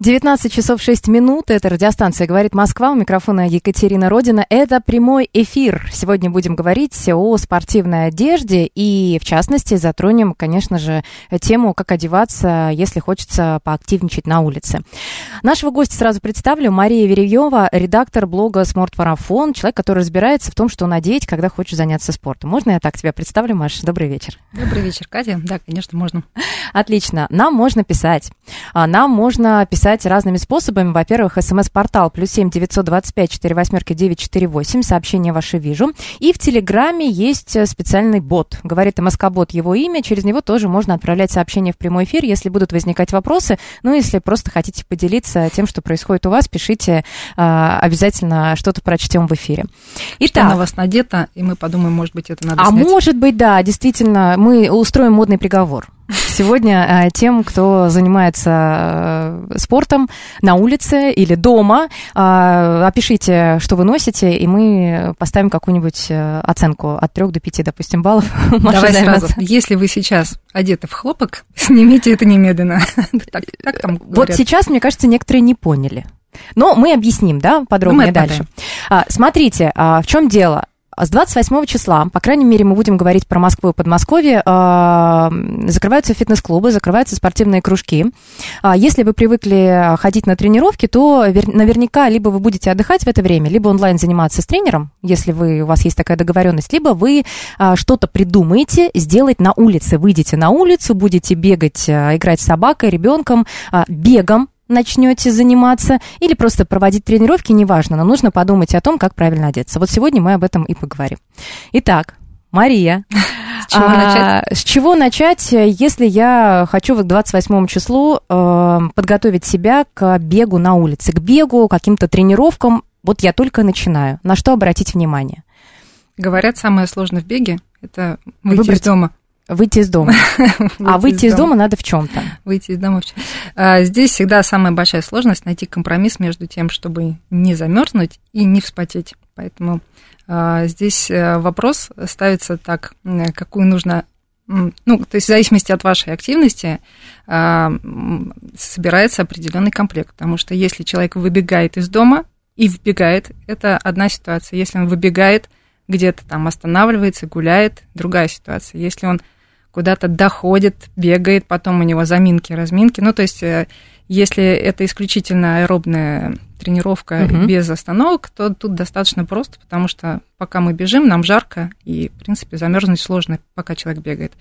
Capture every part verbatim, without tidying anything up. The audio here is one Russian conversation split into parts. девятнадцать часов шесть минут. Это радиостанция «Говорит Москва». У микрофона Екатерина Родина. Это прямой эфир. Сегодня будем говорить о спортивной одежде. И, в частности, затронем, конечно же, тему, как одеваться, если хочется поактивничать на улице. Нашего гостя сразу представлю. Мария Веремьева, редактор блога «Спортмарафон». Человек, который разбирается в том, что надеть, когда хочешь заняться спортом. Можно я так тебя представлю, Маша? Добрый вечер. Добрый вечер, Катя. Да, конечно, можно. Отлично. Нам можно писать. Нам можно писать разными способами. Во-первых, смс-портал плюс семь девятьсот двадцать пять сорок восемь девятьсот сорок восемь. Сообщения ваши вижу. И в Телеграме есть специальный бот. Говорит МСК-бот его имя. Через него тоже можно отправлять сообщения в прямой эфир, если будут возникать вопросы. Ну, если просто хотите поделиться тем, что происходит у вас, пишите. Обязательно что-то прочтем в эфире. Итак, что на вас надето, и мы подумаем, может быть, это надо снять. А может быть, да, действительно, мы устроим модный приговор. Сегодня тем, кто занимается спортом на улице или дома, опишите, что вы носите, и мы поставим какую-нибудь оценку от трех до пяти, допустим, баллов. Давай сразу. Если вы сейчас одеты в хлопок, снимите это немедленно. Так, так там вот сейчас, мне кажется, некоторые не поняли. Но мы объясним, да, подробнее дальше. Смотрите, в чем дело. С двадцать восьмого числа, по крайней мере, мы будем говорить про Москву и Подмосковье, закрываются фитнес-клубы, закрываются спортивные кружки. Если вы привыкли ходить на тренировки, то наверняка либо вы будете отдыхать в это время, либо онлайн заниматься с тренером, если вы, у вас есть такая договоренность, либо вы что-то придумаете сделать на улице. Выйдете на улицу, будете бегать, играть с собакой, ребенком, бегом начнете заниматься или просто проводить тренировки, неважно, но нужно подумать о том, как правильно одеться. Вот сегодня мы об этом и поговорим. Итак, Мария, с чего, а, с чего начать, если я хочу к двадцать восьмому числу э, подготовить себя к бегу на улице, к бегу, каким-то тренировкам? Вот я только начинаю. На что обратить внимание? Говорят, самое сложное в беге – это выйти Выбрать. из дома. Выйти из дома. А выйти из дома надо в чем-то. Выйти из дома в чем-то. Здесь всегда самая большая сложность найти компромисс между тем, чтобы не замерзнуть и не вспотеть. Поэтому здесь вопрос ставится так, какую нужно. Ну, то есть в зависимости от вашей активности собирается определенный комплект. Потому что если человек выбегает из дома и вбегает, это одна ситуация. Если он выбегает, где-то там останавливается, гуляет, другая ситуация. Если он куда-то доходит, бегает, потом у него заминки, разминки. Ну, то есть, если это исключительно аэробная тренировка угу. без остановок, то тут достаточно просто, потому что пока мы бежим, нам жарко, и, в принципе, замерзнуть сложно, пока человек бегает.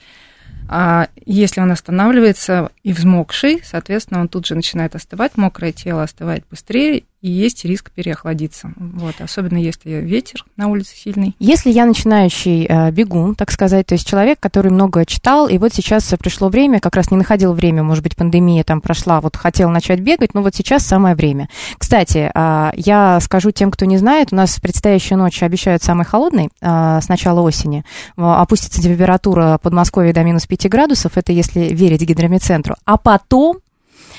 А если он останавливается и взмокший, соответственно, он тут же начинает остывать, мокрое тело остывает быстрее, и есть риск переохладиться. Вот, особенно если ветер на улице сильный. Если я начинающий бегун, так сказать, то есть человек, который много читал, и вот сейчас пришло время, как раз не находил время, может быть, пандемия там прошла, вот хотел начать бегать, но вот сейчас самое время. Кстати, я скажу тем, кто не знает, у нас предстоящая ночь обещают самой холодной с начала осени. Опустится температура Подмосковья до минус пяти градусов, это если верить гидрометцентру. А потом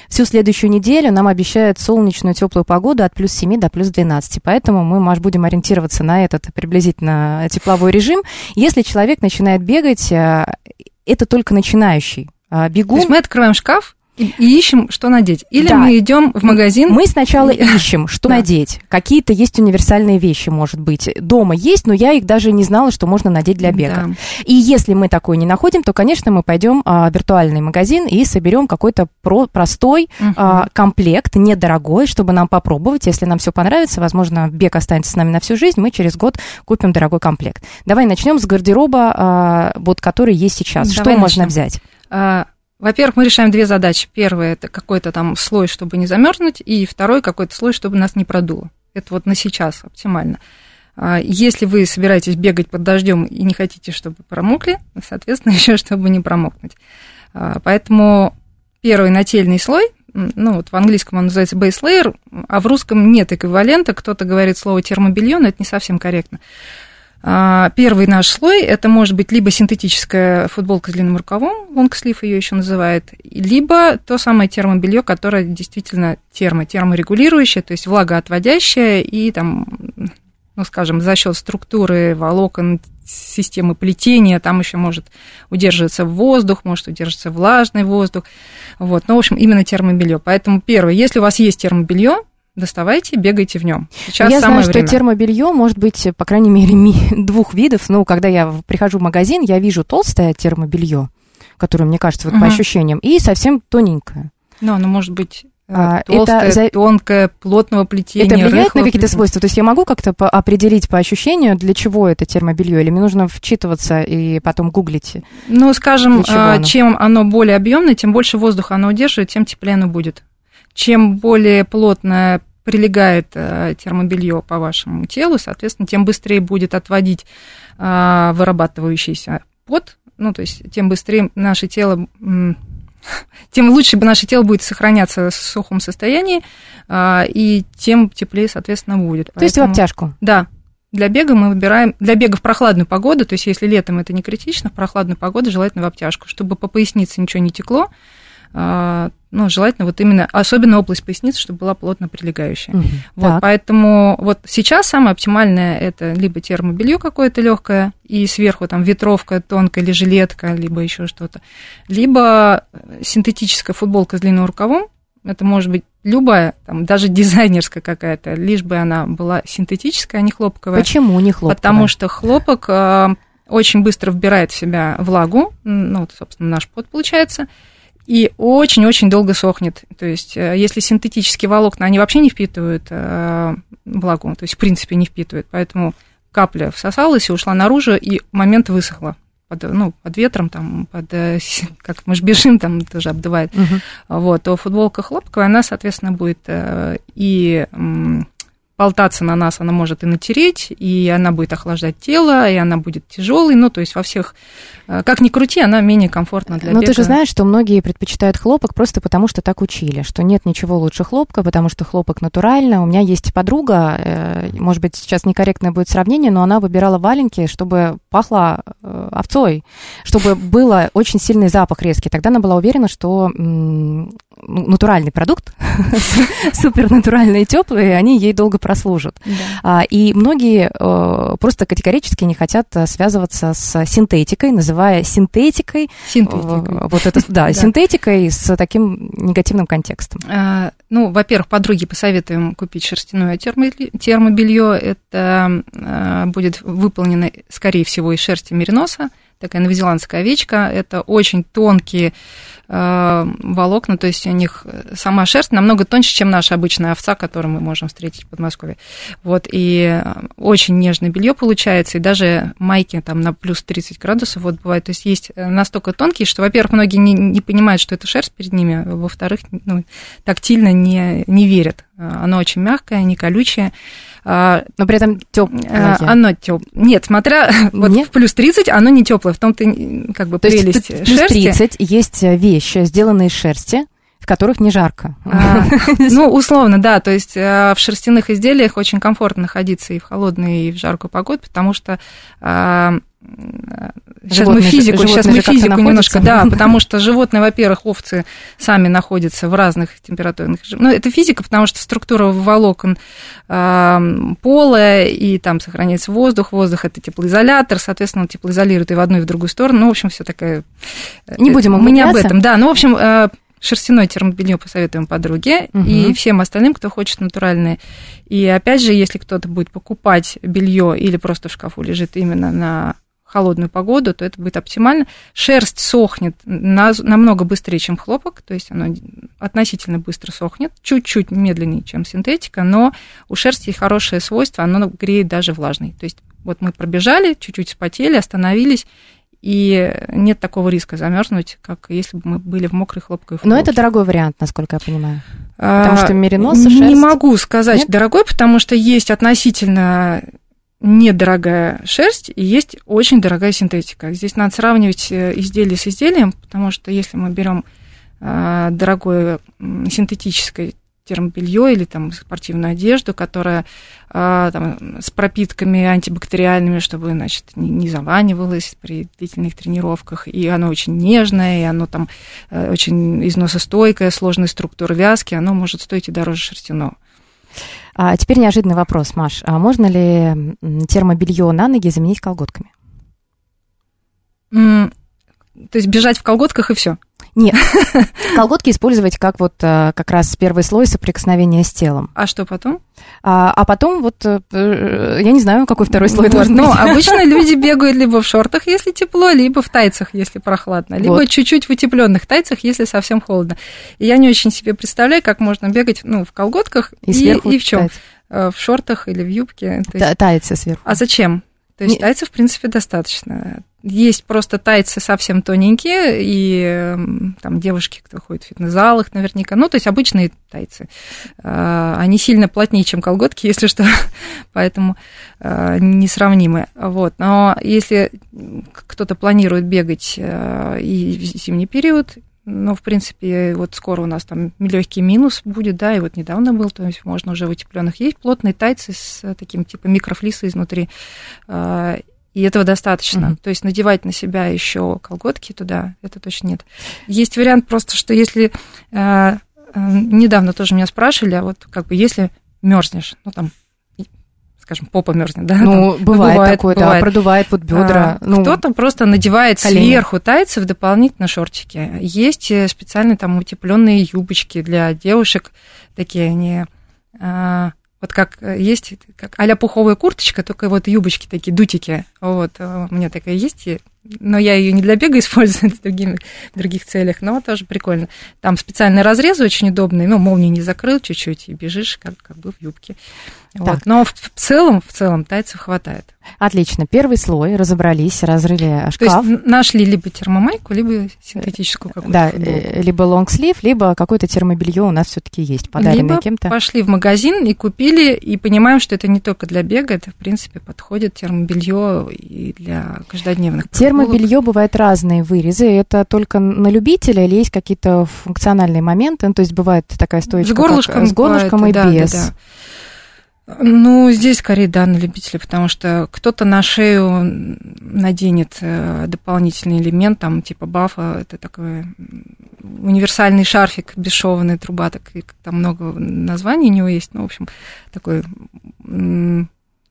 всю следующую неделю нам обещают солнечную теплую погоду от плюс семи до плюс двенадцати. Поэтому мы, Маш, будем ориентироваться на этот приблизительно тепловой режим. Если человек начинает бегать, это только начинающий бегун. То есть мы открываем шкаф и, и ищем, что надеть. Или да. мы идем в магазин. Мы сначала и... ищем, что да. надеть. Какие-то есть универсальные вещи, может быть. Дома есть, но я их даже не знала, что можно надеть для бега. Да. И если мы такое не находим, то, конечно, мы пойдем а, в виртуальный магазин и соберем какой-то про- простой угу. а, комплект, недорогой, чтобы нам попробовать. Если нам все понравится, возможно, бег останется с нами на всю жизнь, мы через год купим дорогой комплект. Давай начнем с гардероба, а, вот, который есть сейчас. Давай что начнем. Можно взять? А... Во-первых, мы решаем две задачи. Первая – это какой-то там слой, чтобы не замерзнуть, и второй – какой-то слой, чтобы нас не продуло. Это вот на сейчас оптимально. Если вы собираетесь бегать под дождем и не хотите, чтобы промокли, соответственно, еще чтобы не промокнуть. Поэтому первый нательный слой, ну вот в английском он называется base layer, а в русском нет эквивалента. Кто-то говорит слово термобелье, но это не совсем корректно. Первый наш слой – это может быть либо синтетическая футболка с длинным рукавом, лонгслив ее еще называют, либо то самое термобелье, которое действительно термо, терморегулирующее, то есть влагоотводящее и, там, ну, скажем, за счет структуры волокон, системы плетения, там еще может удерживаться воздух, может удерживаться влажный воздух. Вот. Но, в общем, именно термобелье. Поэтому первое, если у вас есть термобелье, доставайте, бегайте в нем. Сейчас я самое знаю, время. Что термобелье может быть, по крайней мере, двух видов. Но когда я прихожу в магазин, я вижу толстое термобелье, которое, мне кажется, вот угу. по ощущениям, и совсем тоненькое. Ну, оно может быть а, толстое, это... тонкое, плотного плетения. Это влияет на какие-то свойства? То есть я могу как-то по- определить по ощущению, для чего это термобелье? Или мне нужно вчитываться и потом гуглить? Ну, скажем, оно? чем оно более объемное, тем больше воздуха оно удерживает, тем теплее оно будет. Чем более плотно прилегает термобелье по вашему телу, соответственно, тем быстрее будет отводить вырабатывающийся пот, ну, то есть тем быстрее наше тело, тем лучше наше тело будет сохраняться в сухом состоянии, и тем теплее, соответственно, будет. То Поэтому, есть в обтяжку? Да. Для бега мы выбираем, для бега в прохладную погоду, то есть если летом это не критично, в прохладную погоду желательно в обтяжку, чтобы по пояснице ничего не текло. Ну, желательно вот именно, особенно область поясницы, чтобы была плотно прилегающая. Угу, вот, так. Поэтому вот сейчас самое оптимальное – это либо термобелье какое-то легкое и сверху там ветровка тонкая или жилетка, либо еще что-то, либо синтетическая футболка с длинным рукавом. Это может быть любая, там, даже дизайнерская какая-то, лишь бы она была синтетическая, а не хлопковая. Почему не хлопковая? Потому что хлопок э, очень быстро вбирает в себя влагу, ну, вот, собственно, наш пот получается, и очень-очень долго сохнет. То есть, если синтетические волокна, они вообще не впитывают э, влагу, то есть, в принципе, не впитывают. Поэтому капля всосалась и ушла наружу, и момент высохла. Под, ну, под ветром, там, под, как мы же бежим, там тоже обдувает. Uh-huh. Вот, то футболка хлопковая, она, соответственно, будет э, и э, болтаться на нас, она может и натереть, и она будет охлаждать тело, и она будет тяжелой, ну, то есть во всех... Как ни крути, она менее комфортна для бега. Но ты же знаешь, что многие предпочитают хлопок просто потому, что так учили, что нет ничего лучше хлопка, потому что хлопок натурально. У меня есть подруга, может быть, сейчас некорректное будет сравнение, но она выбирала валенки, чтобы пахло овцой, чтобы был очень сильный запах резкий. Тогда она была уверена, что... натуральный продукт, супернатуральные, теплые, они ей долго прослужат. Да. И многие просто категорически не хотят связываться с синтетикой, называя синтетикой, синтетикой. Вот это, да, синтетикой с таким негативным контекстом. Ну, во-первых, подруге посоветуем купить шерстяное термобелье. Это будет выполнено, скорее всего, из шерсти мериноса. Такая новозеландская овечка, это очень тонкие э, волокна, то есть у них сама шерсть намного тоньше, чем наша обычная овца, которую мы можем встретить в Подмосковье. Вот, и очень нежное белье получается, и даже майки там на плюс тридцать градусов вот бывает, то есть есть настолько тонкие, что, во-первых, многие не, не понимают, что это шерсть перед ними, во-вторых, ну, тактильно не, не верят. Оно очень мягкое, не колючее. Но при этом теплое. Оно теплое. Нет, смотря Нет? вот в плюс тридцать, оно не теплое. В том-то как бы то прелесть шерсти. Плюс тридцать есть вещи, сделанные из шерсти, в которых не жарко. А, ну, условно, да. То есть в шерстяных изделиях очень комфортно находиться и в холодную, и в жаркую погоду, потому что... Сейчас животные, мы физику, сейчас мы физику немножко, да, потому что животные, во-первых, овцы сами находятся в разных температурных... Ну, это физика, потому что структура волокон э, пола, и там сохраняется воздух, воздух – это теплоизолятор, соответственно, он теплоизолирует и в одну, и в другую сторону, ну, в общем, все такое... Не будем углубляться. Мы не об этом, да, ну, в общем... Э, шерстяное термобелье посоветуем подруге угу. и всем остальным, кто хочет натуральное. И опять же, если кто-то будет покупать белье или просто в шкафу лежит именно на холодную погоду, то это будет оптимально. Шерсть сохнет намного быстрее, чем хлопок, то есть она относительно быстро сохнет, чуть-чуть медленнее, чем синтетика, но у шерсти хорошее свойство, оно греет даже влажный. То есть вот мы пробежали, чуть-чуть вспотели, остановились, и нет такого риска замерзнуть, как если бы мы были в мокрой хлопковой футболке. Но это дорогой вариант, насколько я понимаю. Потому что меринос и шерсть... Не могу сказать нет? дорогой, потому что есть относительно недорогая шерсть и есть очень дорогая синтетика. Здесь надо сравнивать изделие с изделием, потому что если мы берем э, дорогое синтетическое термобелье или там, спортивную одежду, которая э, там, с пропитками антибактериальными, чтобы, значит, не, не заванивалось при длительных тренировках, и оно очень нежное, и оно там э, очень износостойкое, сложная структура вязки, оно может стоить и дороже шерстяного. А теперь неожиданный вопрос, Маш. А можно ли термобелье на ноги заменить колготками? Mm, то есть бежать в колготках и все? Нет. Колготки использовать как вот как раз первый слой соприкосновения с телом. А что потом? А, а потом вот, я не знаю, какой второй слой вот, должен быть. Ну, обычно люди бегают либо в шортах, если тепло, либо в тайцах, если прохладно, либо вот. Чуть-чуть в утепленных тайцах, если совсем холодно. И я не очень себе представляю, как можно бегать ну, в колготках и, и, и в чем? В шортах или в юбке. То есть... Тайцы сверху. А зачем? То есть не... тайцев, в принципе, достаточно. Есть просто тайцы совсем тоненькие, и там девушки, кто ходит в фитнес-залах наверняка, ну, то есть обычные тайцы. Они сильно плотнее, чем колготки, если что, поэтому несравнимы. Вот. Но если кто-то планирует бегать и в зимний период, ну, в принципе, вот скоро у нас там легкий минус будет, да, и вот недавно был, то есть можно уже в утепленных есть плотные тайцы с таким типа микрофлиса изнутри. И этого достаточно. Mm-hmm. То есть надевать на себя еще колготки туда, это точно нет. Есть вариант просто, что если... Э, э, недавно тоже меня спрашивали, а вот как бы если мерзнешь, ну там, скажем, попа мерзнет, да? Ну, там, бывает, ну, бывает такое, бывает. Да, продувает под бедра. А, ну, кто-то просто надевает колени. Сверху тайцев дополнительно шортики. Есть специальные там утепленные юбочки для девушек, такие они... А, вот как есть, как а-ля пуховая курточка, только вот юбочки такие, дутики. Вот, у меня такая есть, но я ее не для бега использую, в, другими, в других целях, но тоже прикольно. Там специальные разрезы очень удобные, ну, молнии не закрыл чуть-чуть, и бежишь как, как бы в юбке. Вот. Но в, в целом, в целом тайцев хватает. Отлично. Первый слой, разобрались, разрыли шкаф. То есть нашли либо термомайку, либо синтетическую какую-то. Да, футболку. Либо лонгслив, либо какое-то термобелье у нас все-таки есть, подаренное либо кем-то. Пошли в магазин и купили, и понимаем, что это не только для бега, это, в принципе, подходит термобелье и для каждодневных прогулок. Термобелье бывают разные вырезы. Это только на любителя или есть какие-то функциональные моменты? Ну, то есть бывает такая стоечка с горлышком, как, с горлышком бывает, и да, без. Да, да. Ну, здесь скорее, да, на любителя, потому что кто-то на шею наденет дополнительный элемент, там, типа бафа, это такой универсальный шарфик, бесшовный, труба, так, там много названий у него есть, ну, в общем, такой...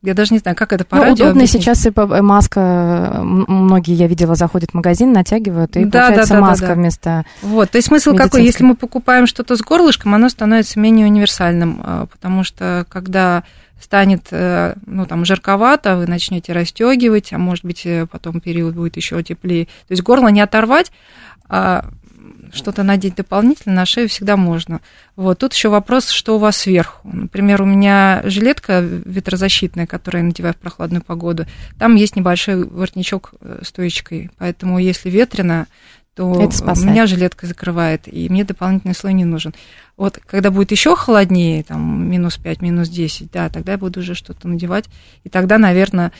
Я даже не знаю, как это по ну, радио удобно объяснить. Сейчас и маска, многие, я видела, заходят в магазин, натягивают, и да, получается да, да, маска да, да. вместо Вот, то есть смысл какой? Если мы покупаем что-то с горлышком, оно становится менее универсальным, потому что когда станет, ну, там, жарковато, вы начнете расстегивать, а может быть, потом период будет еще теплее. То есть горло не оторвать, а что-то надеть дополнительно на шею всегда можно. Вот. Тут еще вопрос, что у вас сверху. Например, у меня жилетка ветрозащитная, которую я надеваю в прохладную погоду. Там есть небольшой воротничок с тоечкой. Поэтому если ветрено, то у меня жилетка закрывает, и мне дополнительный слой не нужен. Вот когда будет еще холоднее, там, минус пять, минус десять, да, тогда я буду уже что-то надевать. И тогда, наверное,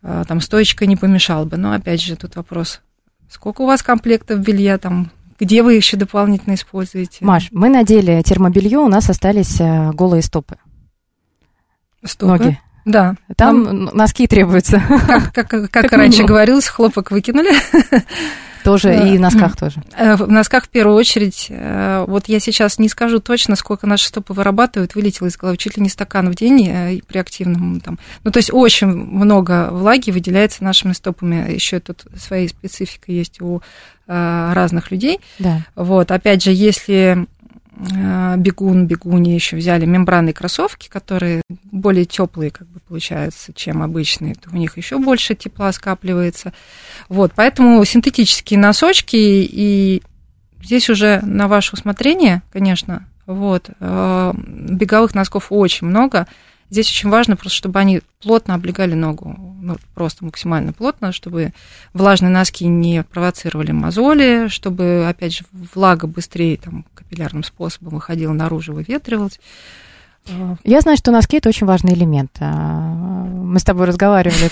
там стоечка не помешала бы. Но опять же, тут вопрос, сколько у вас комплектов белья там, где вы еще дополнительно используете? Маш, мы надели термобелье, у нас остались голые стопы. Стопы? Ноги. Да. Там, там... носки требуются. Как, как, как, как раньше минимум. Говорилось, хлопок выкинули. Тоже да. И в носках тоже. В носках в первую очередь. Вот я сейчас не скажу точно, сколько наши стопы вырабатывают. Вылетело из головы чуть ли не стакан в день при активном. Там. Ну, то есть очень много влаги выделяется нашими стопами. Еще тут своя специфика есть у разных людей. Да. Вот. Опять же, если бегун, бегуни еще взяли мембранные кроссовки, которые более теплые, как бы получаются, чем обычные, то у них еще больше тепла скапливается. Вот, поэтому синтетические носочки, и здесь уже на ваше усмотрение, конечно, вот, беговых носков очень много. Здесь очень важно просто, чтобы они плотно облегали ногу, ну, просто максимально плотно, чтобы влажные носки не провоцировали мозоли, чтобы, опять же, влага быстрее там, капиллярным способом выходила наружу, выветривалась. Я знаю, что носки – это очень важный элемент. Мы с тобой разговаривали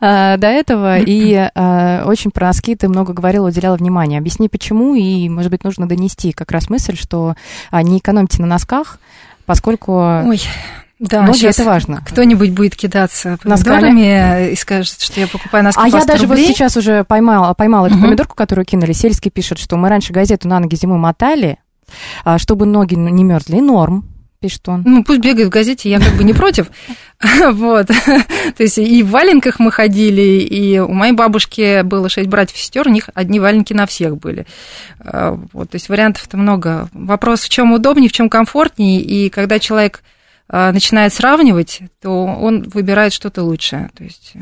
до этого, и очень про носки ты много говорила, уделяла внимание. Объясни, почему, и, может быть, нужно донести как раз мысль, что не экономьте на носках, поскольку... Ой. Да, ноги это важно. Кто-нибудь будет кидаться помидорами и скажет, что я покупаю носки по сто рублей. А я даже вот сейчас уже поймала, поймала эту помидорку, которую кинули. Сельский пишет, что мы раньше газету на ноги зимой мотали, чтобы ноги не мерзли. Норм. Пишет он. Ну, пусть бегает в газете, я как бы не против. Вот. То есть и в валенках мы ходили, и у моей бабушки было шесть братьев и сестер, у них одни валенки на всех были. Вот. То есть вариантов-то много. Вопрос, в чем удобнее, в чем комфортнее, и когда человек начинает сравнивать, то он выбирает что-то лучшее. То есть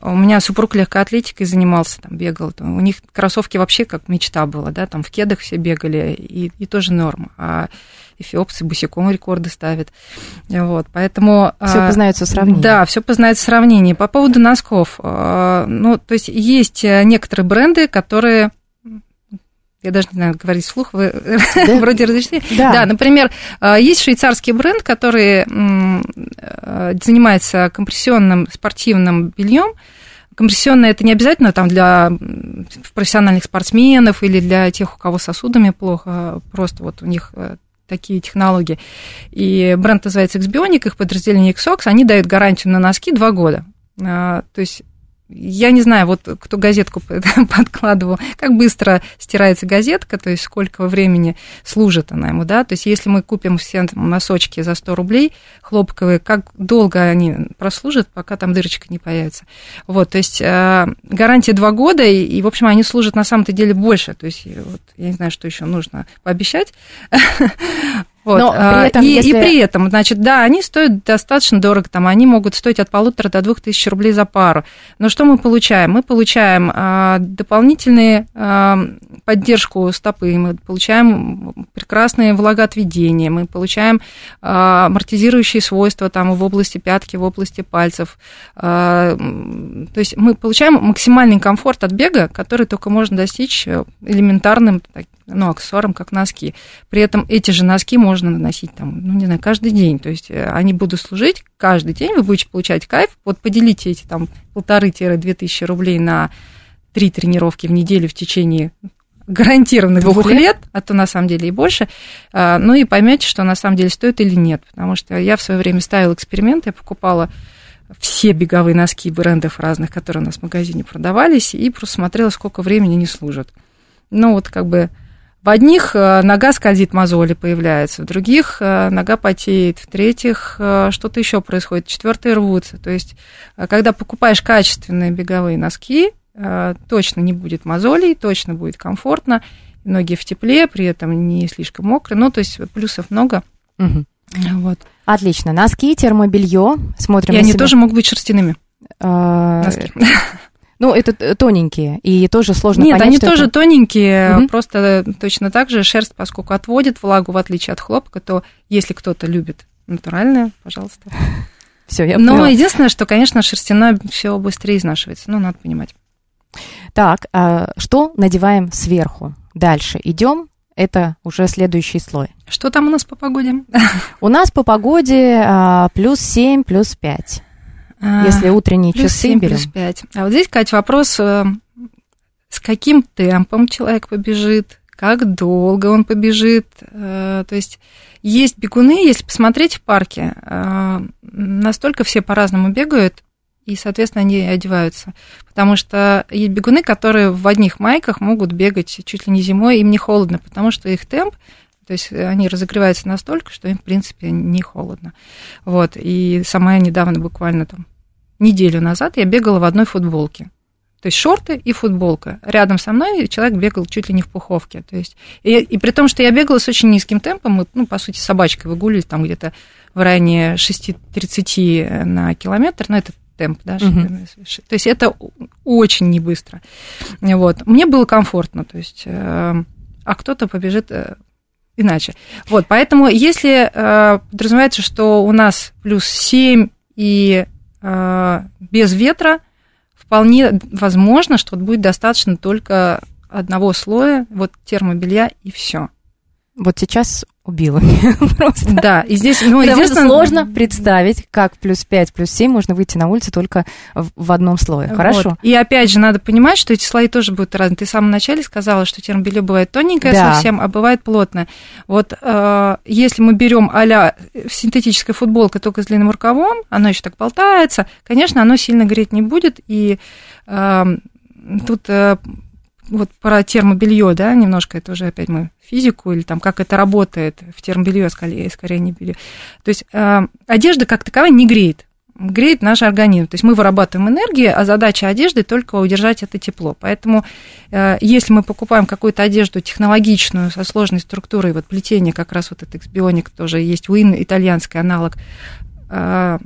у меня супруг легкоатлетикой занимался, там, бегал. У них кроссовки вообще как мечта была, да, там в кедах все бегали, и, и тоже норм. А эфиопцы босиком рекорды ставят. Вот, поэтому... Все познается в сравнении. Да, все познается в сравнении. По поводу носков. Ну, то есть есть некоторые бренды, которые... Я даже не знаю, говорить вслух, вы да. вроде разрешили. Да. да, например, есть швейцарский бренд, который занимается компрессионным спортивным бельем. Компрессионное – это не обязательно там, для профессиональных спортсменов или для тех, у кого сосудами плохо, просто вот у них такие технологии. И бренд называется X-Bionic, их подразделение X-Socks, они дают гарантию на носки два года. То есть я не знаю, вот кто газетку подкладывал, как быстро стирается газетка, то есть сколько времени служит она ему, да, то есть если мы купим все носочки за сто рублей хлопковые, как долго они прослужат, пока там дырочка не появится. Вот, то есть гарантия два года, и, и в общем, они служат на самом-то деле больше, то есть вот, я не знаю, что еще нужно пообещать. Вот. Но при этом, и, если... и при этом, значит, да, они стоят достаточно дорого, там, они могут стоить от полутора до двух тысяч рублей за пару. Но что мы получаем? Мы получаем а, дополнительную а, поддержку стопы, мы получаем прекрасные влагоотведения, мы получаем а, амортизирующие свойства там, в области пятки, в области пальцев. А, то есть мы получаем максимальный комфорт от бега, который только можно достичь элементарным ну, аксессуаром, как носки. При этом эти же носки можно можно наносить там, ну, не знаю, каждый день. То есть они будут служить каждый день, вы будете получать кайф. Вот поделите эти там полторы-две тысячи рублей на три тренировки в неделю в течение гарантированных двух, двух лет. лет, а то на самом деле и больше. Ну и поймете, что на самом деле стоит или нет. Потому что я в свое время ставила эксперимент, я покупала все беговые носки брендов разных, которые у нас в магазине продавались, и просто смотрела, сколько времени они служат. Ну вот как бы... В одних нога скользит, мозоли появляются, в других нога потеет, в третьих что-то еще происходит, четвертые рвутся. То есть, когда покупаешь качественные беговые носки, точно не будет мозолей, точно будет комфортно, ноги в тепле, при этом не слишком мокрые. Ну, то есть, плюсов много. Угу. Вот. Отлично. Носки, термобелье. Смотрим. И они себя. Тоже могут быть шерстяными. Носки. Ну, это тоненькие, и тоже сложно Нет, понять, Нет, они тоже это... тоненькие, угу. Просто точно так же шерсть, поскольку отводит влагу, в отличие от хлопка, то если кто-то любит натуральное, пожалуйста. Все, я поняла. Но единственное, что, конечно, шерстяное все быстрее изнашивается, ну, надо понимать. Так, а что надеваем сверху? Дальше идем. Это уже следующий слой. Что там у нас по погоде? У нас по погоде плюс семь, плюс пять. Если утренние плюс часы семь, берем. Плюс пять. А вот здесь, Кать, вопрос, с каким темпом человек побежит, как долго он побежит. То есть есть бегуны, если посмотреть в парке, настолько все по-разному бегают, и, соответственно, они одеваются. Потому что есть бегуны, которые в одних майках могут бегать чуть ли не зимой, им не холодно, потому что их темп, то есть они разогреваются настолько, что им, в принципе, не холодно. Вот. И сама я недавно, буквально там, неделю назад, я бегала в одной футболке. То есть шорты и футболка. Рядом со мной человек бегал чуть ли не в пуховке. То есть, и, и при том, что я бегала с очень низким темпом, мы, ну, по сути, с собачкой выгуливались там где-то в районе шесть тридцать на километр, но это темп, да, uh-huh. То есть это очень не быстро. Вот. Мне было комфортно, то есть, э, а кто-то побежит... Иначе. Вот, поэтому если э, подразумевается, что у нас плюс семь и э, без ветра, вполне возможно, что будет достаточно только одного слоя, вот термобелья и все. вот сейчас убило меня просто. Да, и здесь, ну, естественно, сложно представить, как плюс пять, плюс семь можно выйти на улицу только в одном слое. Хорошо. Вот. И опять же, надо понимать, что эти слои тоже будут разные. Ты в самом начале сказала, что термобелье бывает тоненькое, да, совсем, а бывает плотное. Вот э, если мы берем а-ля синтетическая футболка только с длинным рукавом, оно еще так болтается, конечно, оно сильно гореть не будет, и э, тут... Э, Вот про термобелье, да, немножко, это уже опять мы физику, или там как это работает в термобелье, скорее, скорее не белье. То есть э, одежда как таковая не греет, греет наш организм. То есть мы вырабатываем энергию, а задача одежды только удержать это тепло. Поэтому э, если мы покупаем какую-то одежду технологичную, со сложной структурой, вот плетение, как раз вот этот X-Bionic тоже есть, Уин, итальянский аналог, э,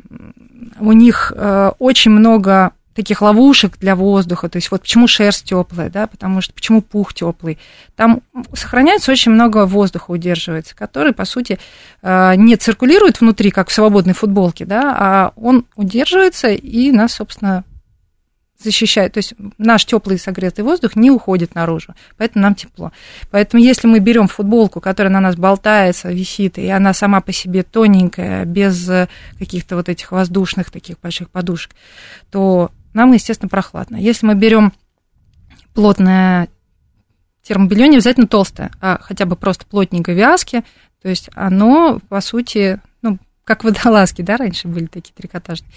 у них э, очень много... таких ловушек для воздуха, то есть вот почему шерсть теплая, да, потому что почему пух теплый, там сохраняется очень много воздуха, удерживается, который, по сути, не циркулирует внутри, как в свободной футболке, да, а он удерживается и нас, собственно, защищает, то есть наш теплый согретый воздух не уходит наружу, поэтому нам тепло. Поэтому если мы берем футболку, которая на нас болтается, висит, и она сама по себе тоненькая, без каких-то вот этих воздушных таких больших подушек, то нам, естественно, прохладно. Если мы берем плотное термобелье, не обязательно толстое, а хотя бы просто плотненькой вязки, то есть оно, по сути, ну, как водолазки, да, раньше были такие трикотажные,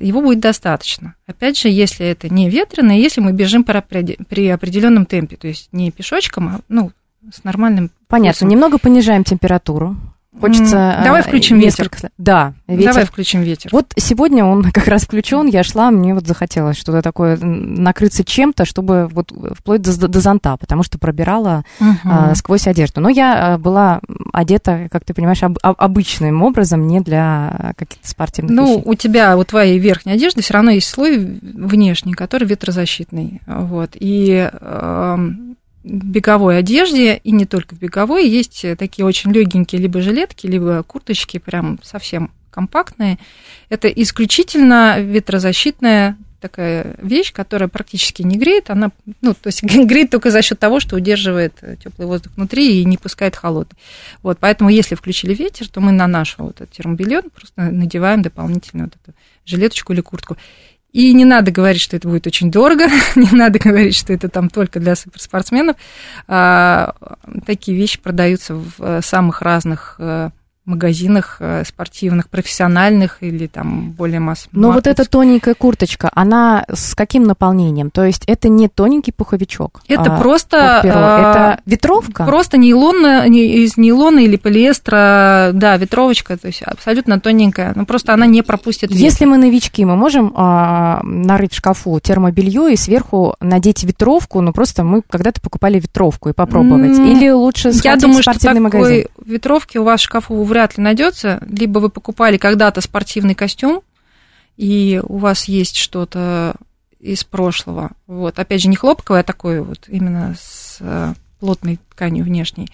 его будет достаточно. Опять же, если это не ветреное, если мы бежим при определенном темпе, то есть не пешочком, а, ну, с нормальным... Понятно, курсом. Немного понижаем температуру. Хочется... Давай включим ветер. Несколько... Да, ветер. Давай включим ветер. Вот сегодня он как раз включен, я шла, мне вот захотелось что-то такое, накрыться чем-то, чтобы вот вплоть до, до зонта, потому что пробирала угу. а, сквозь одежду. Но я была одета, как ты понимаешь, об, обычным образом, не для каких-то спортивных ну, вещей. Ну, у тебя, у твоей верхней одежды все равно есть слой внешний, который ветрозащитный. Вот, и... Э, беговой одежде, и не только в беговой, есть такие очень легенькие либо жилетки, либо курточки, прям совсем компактные. Это исключительно ветрозащитная такая вещь, которая практически не греет, она, ну, то есть греет только за счет того, что удерживает теплый воздух внутри и не пускает холодный. Вот, поэтому, если включили ветер, то мы на наш вот этот термобелье просто надеваем дополнительно вот эту жилеточку или куртку. И не надо говорить, что это будет очень дорого, не надо говорить, что это там только для суперспортсменов. А, такие вещи продаются в самых разных магазинах спортивных, профессиональных или там более массовых. Но вот эта тоненькая курточка, она с каким наполнением? То есть это не тоненький пуховичок? Это а, просто... А, это ветровка? Просто нейлон, не, из нейлона или полиэстера, да, ветровочка, то есть абсолютно тоненькая, но просто она не пропустит ветер. Если мы новички, мы можем а, нарыть в шкафу термобелье и сверху надеть ветровку, но ну, просто мы когда-то покупали ветровку и попробовать. Mm, или лучше сходить я думаю, в спортивный магазин? Я думаю, что такой ветровки у вас в шкафу вряд ли найдется, либо вы покупали когда-то спортивный костюм, и у вас есть что-то из прошлого. Вот. Опять же, не хлопковое, а такое вот именно с плотной тканью внешней.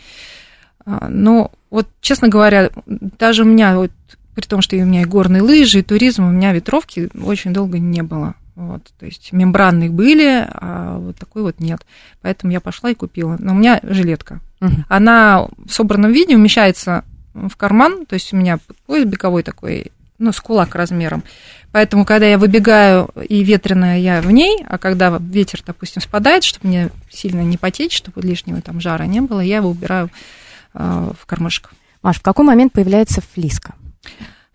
Но вот, честно говоря, даже у меня, вот, при том, что у меня и горные лыжи, и туризм, у меня ветровки очень долго не было. Вот, то есть мембранные были, а вот такой вот нет. Поэтому я пошла и купила. Но у меня жилетка. Угу. Она в собранном виде умещается в карман, то есть у меня пояс беговой такой, ну, с кулак размером. Поэтому, когда я выбегаю и ветреная, я в ней, а когда ветер, допустим, спадает, чтобы мне сильно не потеть, чтобы лишнего там жара не было, я его убираю э, в кармашек. Маш, в какой момент появляется флиска?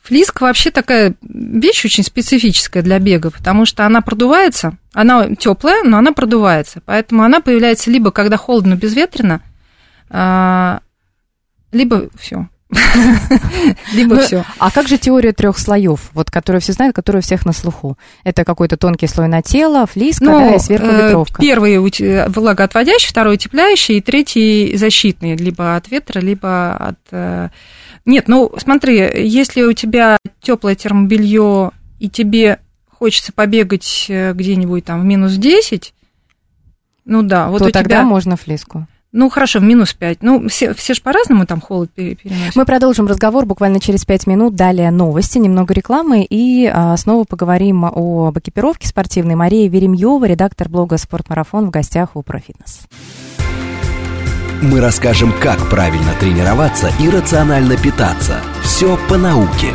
Флиска вообще такая вещь очень специфическая для бега, потому что она продувается, она теплая, но она продувается. Поэтому она появляется либо когда холодно, безветренно, э, либо все. Либо все. А как же теория трех слоев, вот которую все знают, которую всех на слуху? Это какой-то тонкий слой на тело, флиска, ну, да, и сверху ветровка. Первый влагоотводящий, второй утепляющий, и третий защитный, либо от ветра, либо от... Нет, ну смотри, если у тебя теплое термобелье, и тебе хочется побегать где-нибудь там в минус десять, ну да, вот то у тебя... тогда можно флиску. Ну, хорошо, в минус пять. Ну, все, все же по-разному там холод переносят. Мы продолжим разговор буквально через пять минут. Далее новости, немного рекламы. И а, снова поговорим об экипировке спортивной. Мария Веремьева, редактор блога «Спортмарафон», в гостях у «Профитнес». мы расскажем, как правильно тренироваться и рационально питаться. Все по науке,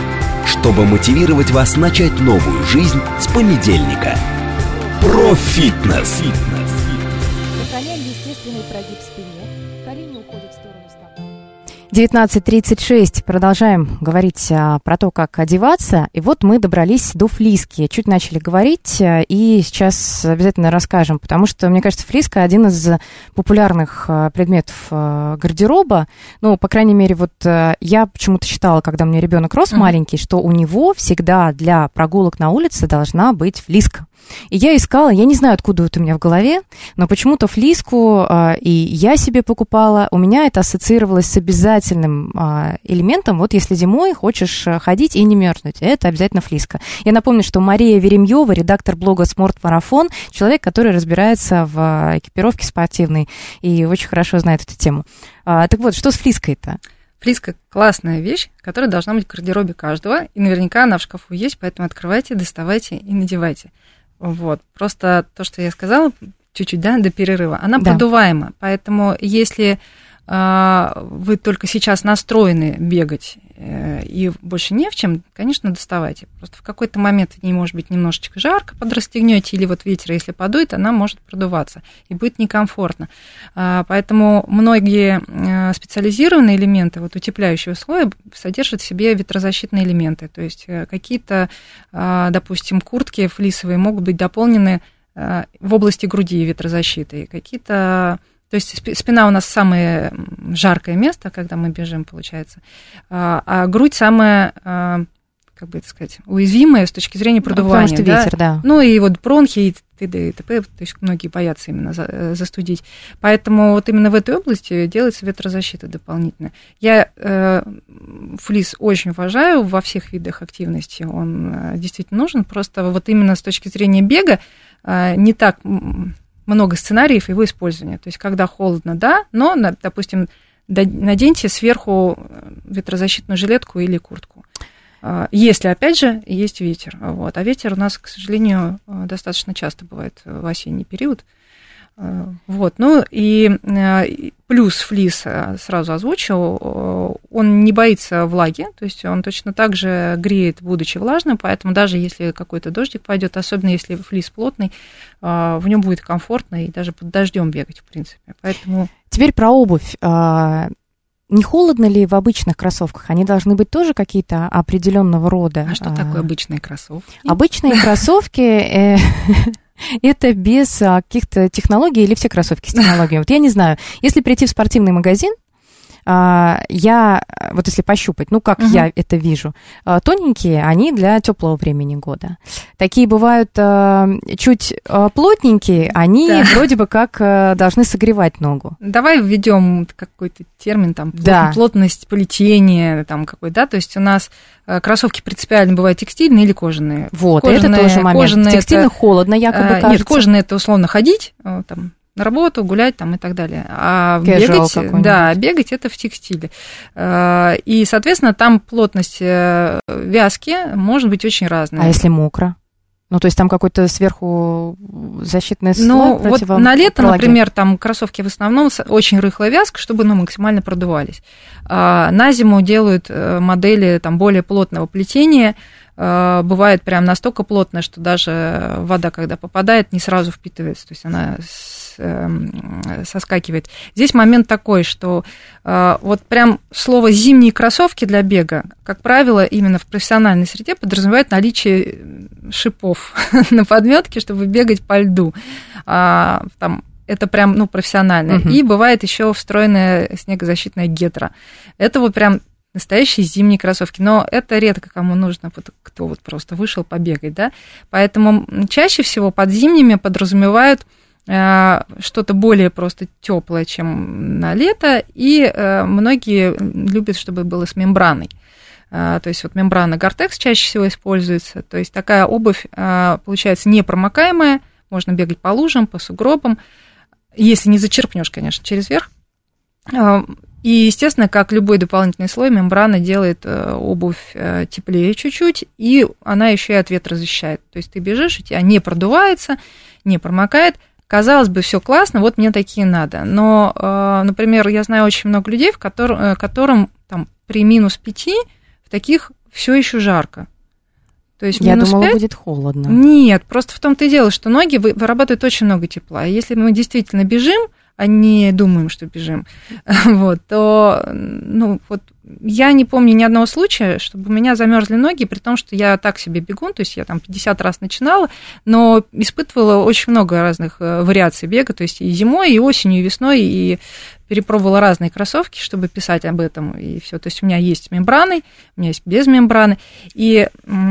чтобы мотивировать вас начать новую жизнь с понедельника. Про фитнес. Сохраняем естественный прогиб спины. Колени уходят в сторону стопы. девятнадцать тридцать шесть. Продолжаем говорить а, про то, как одеваться. И вот мы добрались до флиски. Чуть начали говорить, а, и сейчас обязательно расскажем, потому что, мне кажется, флиска один из популярных а, предметов а, гардероба. Ну, по крайней мере, вот а, я почему-то считала, когда у меня ребенок рос mm-hmm. маленький, что у него всегда для прогулок на улице должна быть флиска. И я искала, я не знаю, откуда это у меня в голове, но почему-то флиску а, и я себе покупала. У меня это ассоциировалось с обязательным а, элементом. Вот если зимой хочешь ходить и не мерзнуть, это обязательно флиска. Я напомню, что Мария Веремьева, редактор блога «Спортмарафон», человек, который разбирается в экипировке спортивной и очень хорошо знает эту тему. А, так вот, что с флиской-то? Флиска – классная вещь, которая должна быть в гардеробе каждого, и наверняка она в шкафу есть, поэтому открывайте, доставайте и надевайте. Вот, просто то, что я сказала, чуть-чуть, да, до перерыва, она да. продуваема, поэтому если э, вы только сейчас настроены бегать э, и больше не в чем, конечно, доставайте, просто в какой-то момент ей может быть немножечко жарко, подрастегнете, или вот ветер, если подует, она может продуваться, и будет некомфортно, э, поэтому многие э, специализированные элементы, вот утепляющего слоя, содержат в себе ветрозащитные элементы, то есть э, какие-то, э, допустим, куртки флисовые могут быть дополнены э, в области груди ветрозащитой, какие-то... То есть спина у нас самое жаркое место, когда мы бежим, получается, а грудь самая, как бы это сказать, уязвимая с точки зрения продувания. Ну, потому что да? ветер, да. Ну и вот бронхи и т.д. и т.п., то есть многие боятся именно застудить. Поэтому вот именно в этой области делается ветрозащита дополнительная. Я флис очень уважаю во всех видах активности, он действительно нужен, просто вот именно с точки зрения бега не так... много сценариев его использования. То есть, когда холодно, да, но, допустим, наденьте сверху ветрозащитную жилетку или куртку. Если, опять же, есть ветер. Вот. А ветер у нас, к сожалению, достаточно часто бывает в осенний период. Вот. Ну и плюс флис, сразу озвучу, он не боится влаги, то есть он точно так же греет, будучи влажным, поэтому даже если какой-то дождик пойдет, особенно если флис плотный, в нем будет комфортно и даже под дождем бегать, в принципе. Поэтому... Теперь про обувь. Не холодно ли в обычных кроссовках? Они должны быть тоже какие-то определенного рода. А что такое обычные кроссовки? Обычные кроссовки... Это без а, каких-то технологий или все кроссовки с технологиями? Вот я не знаю. Если прийти в спортивный магазин, а, я, вот если пощупать, ну, как uh-huh. я это вижу, а, тоненькие, они для теплого времени года. Такие бывают а, чуть а, плотненькие, они да. вроде бы как а, должны согревать ногу. Давай введем какой-то термин, там, да. плотность, плетение, там, какой, да, то есть у нас... Кроссовки принципиально бывают текстильные или кожаные. Вот, кожаные, это тоже момент. Текстильно холодно, якобы, кажется. Нет, кожаные – это условно ходить, там, на работу, гулять там, и так далее. А бегать, да, бегать – это в текстиле. И, соответственно, там плотность вязки может быть очень разная. А если мокро? Ну, то есть там какой-то сверху защитный слой? Ну, вот на лето, например, там кроссовки в основном очень рыхлая вязка, чтобы, ну, максимально продувались. А на зиму делают модели там более плотного плетения, бывает прям настолько плотно, что даже вода, когда попадает, не сразу впитывается, то есть она соскакивает. Здесь момент такой, что вот прям слово «зимние кроссовки» для бега, как правило, именно в профессиональной среде подразумевает наличие шипов на подметке, чтобы бегать по льду. Там это прям, ну, профессионально. Угу. И бывает еще встроенная снегозащитная гетра. Это вот прям настоящие зимние кроссовки. Но это редко кому нужно, кто вот просто вышел побегать, да. Поэтому чаще всего под зимними подразумевают что-то более просто теплое, чем на лето, и многие любят, чтобы было с мембраной. То есть вот мембрана Gore-Tex чаще всего используется, то есть такая обувь получается непромокаемая, можно бегать по лужам, по сугробам, если не зачерпнешь, конечно, через верх. И, естественно, как любой дополнительный слой, мембрана делает обувь теплее чуть-чуть, и она еще и от ветра защищает. То есть ты бежишь, у тебя не продувается, не промокает, Казалось бы, все классно, вот мне такие надо. Но, например, я знаю очень много людей, в котором, которым там, при минус пяти в таких все еще жарко. То есть я думала, пять будет холодно. Нет, просто в том-то и дело, что ноги вырабатывают очень много тепла. И если мы действительно бежим, а не думаем, что бежим, вот, то ну, вот, я не помню ни одного случая, чтобы у меня замерзли ноги, при том, что я так себе бегун, то есть я там пятьдесят раз начинала, но испытывала очень много разных вариаций бега, то есть и зимой, и осенью, и весной, и перепробовала разные кроссовки, чтобы писать об этом, и все. То есть у меня есть мембраны, у меня есть без мембраны, и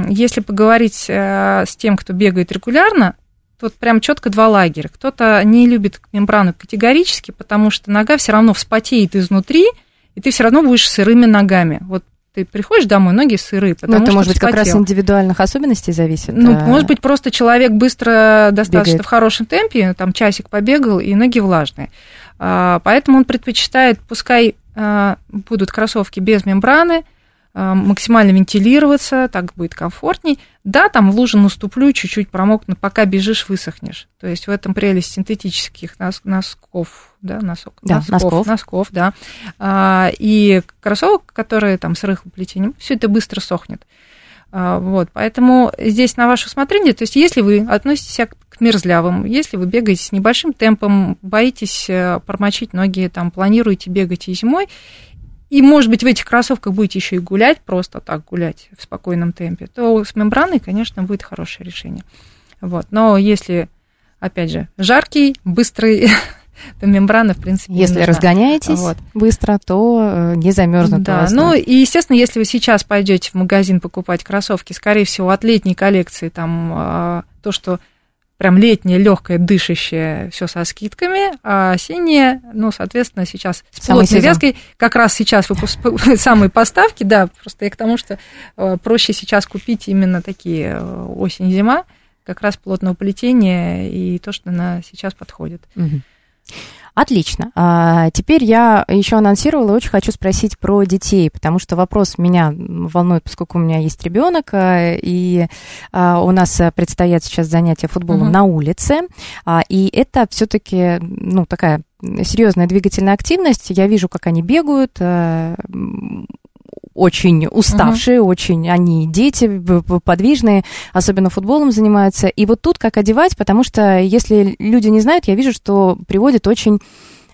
если поговорить с тем, кто бегает регулярно, тут прям четко два лагеря. Кто-то не любит мембрану категорически, потому что нога все равно вспотеет изнутри, и ты все равно будешь сырыми ногами. Вот ты приходишь домой, ноги сырые, потому что это, может быть, вспотел. Как раз индивидуальных особенностей зависит. Ну, а... может быть, просто человек быстро достаточно бегает в хорошем темпе, там часик побегал, и ноги влажные. А, поэтому он предпочитает, пускай а, будут кроссовки без мембраны, максимально вентилироваться, так будет комфортней. Да, там в лужу наступлю, чуть-чуть промокну, пока бежишь, высохнешь. То есть в этом прелесть синтетических нос- носков, да, носок, да, носков, носков, носков, да. А, и кроссовок, которые там с рыхлым плетением, все это быстро сохнет. А, вот, поэтому здесь на ваше усмотрение, то есть если вы относитесь к мерзлявым, если вы бегаете с небольшим темпом, боитесь промочить ноги, там, планируете бегать и зимой, и, может быть, в этих кроссовках будете еще и гулять, просто так гулять в спокойном темпе, то с мембраной, конечно, будет хорошее решение. Вот. Но если, опять же, жаркий, быстрый, то мембрана, в принципе, не нужна. Если разгоняетесь вот быстро, то не замерзнут. Да, вас, ну да. И, естественно, если вы сейчас пойдете в магазин покупать кроссовки, скорее всего, от летней коллекции, там, то, что прям летнее, легкое, дышащее, все со скидками, а осеннее, ну, соответственно, сейчас с плотной вязкой, как раз сейчас выпуск... самые поставки, да, просто я к тому, что проще сейчас купить именно такие осень-зима, как раз плотного плетения и то, что на сейчас подходит. Угу. Отлично. А теперь я еще анонсировала, очень хочу спросить про детей, потому что вопрос меня волнует, поскольку у меня есть ребенок, и у нас предстоят сейчас занятия футболом mm-hmm. на улице, и это все-таки, ну, такая серьезная двигательная активность. Я вижу, как они бегают. Очень уставшие, угу. очень они дети, подвижные, особенно футболом занимаются. И вот тут как одевать, потому что если люди не знают, я вижу, что приводят очень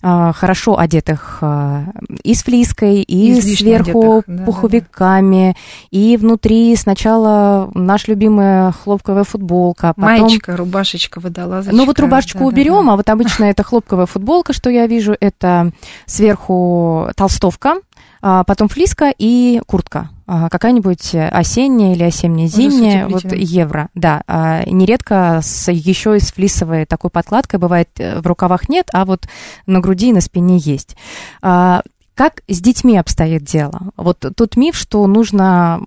а, хорошо одетых а, и с флиской, и излишне сверху одетых, да, пуховиками, да, да. И внутри сначала наша любимая хлопковая футболка. Потом... Маечка, рубашечка, водолазочка. Ну вот рубашечку да, уберем, да, да. А вот обычно это хлопковая футболка, что я вижу, это сверху толстовка, потом флиска и куртка. Какая-нибудь осенняя или осенне-зимняя, вот евро, да. Нередко с, еще и с флисовой такой подкладкой бывает, в рукавах нет, а вот на груди и на спине есть. Как с детьми обстоит дело? Вот тот миф, что нужно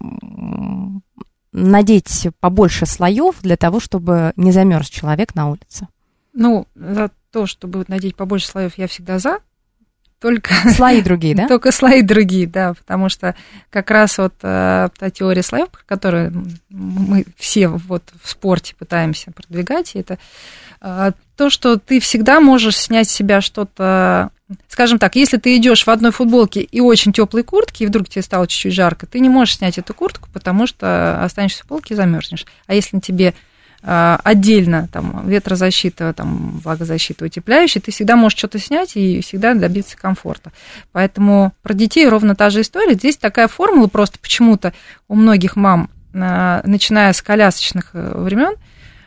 надеть побольше слоев для того, чтобы не замерз человек на улице. Ну, за то, чтобы надеть побольше слоев, я всегда за. Только слои другие, да? Только слои другие, да, потому что как раз вот э, та теория слоев, которую мы все вот в спорте пытаемся продвигать, это э, то, что ты всегда можешь снять с себя что-то, скажем так, если ты идешь в одной футболке и очень теплой куртке, и вдруг тебе стало чуть-чуть жарко, ты не можешь снять эту куртку, потому что останешься в полке и замерзнешь. А если тебе отдельно там, ветрозащита, там, влагозащита, утепляющая, ты всегда можешь что-то снять и всегда добиться комфорта. Поэтому про детей ровно та же история. Здесь такая формула просто почему-то у многих мам, начиная с колясочных времен,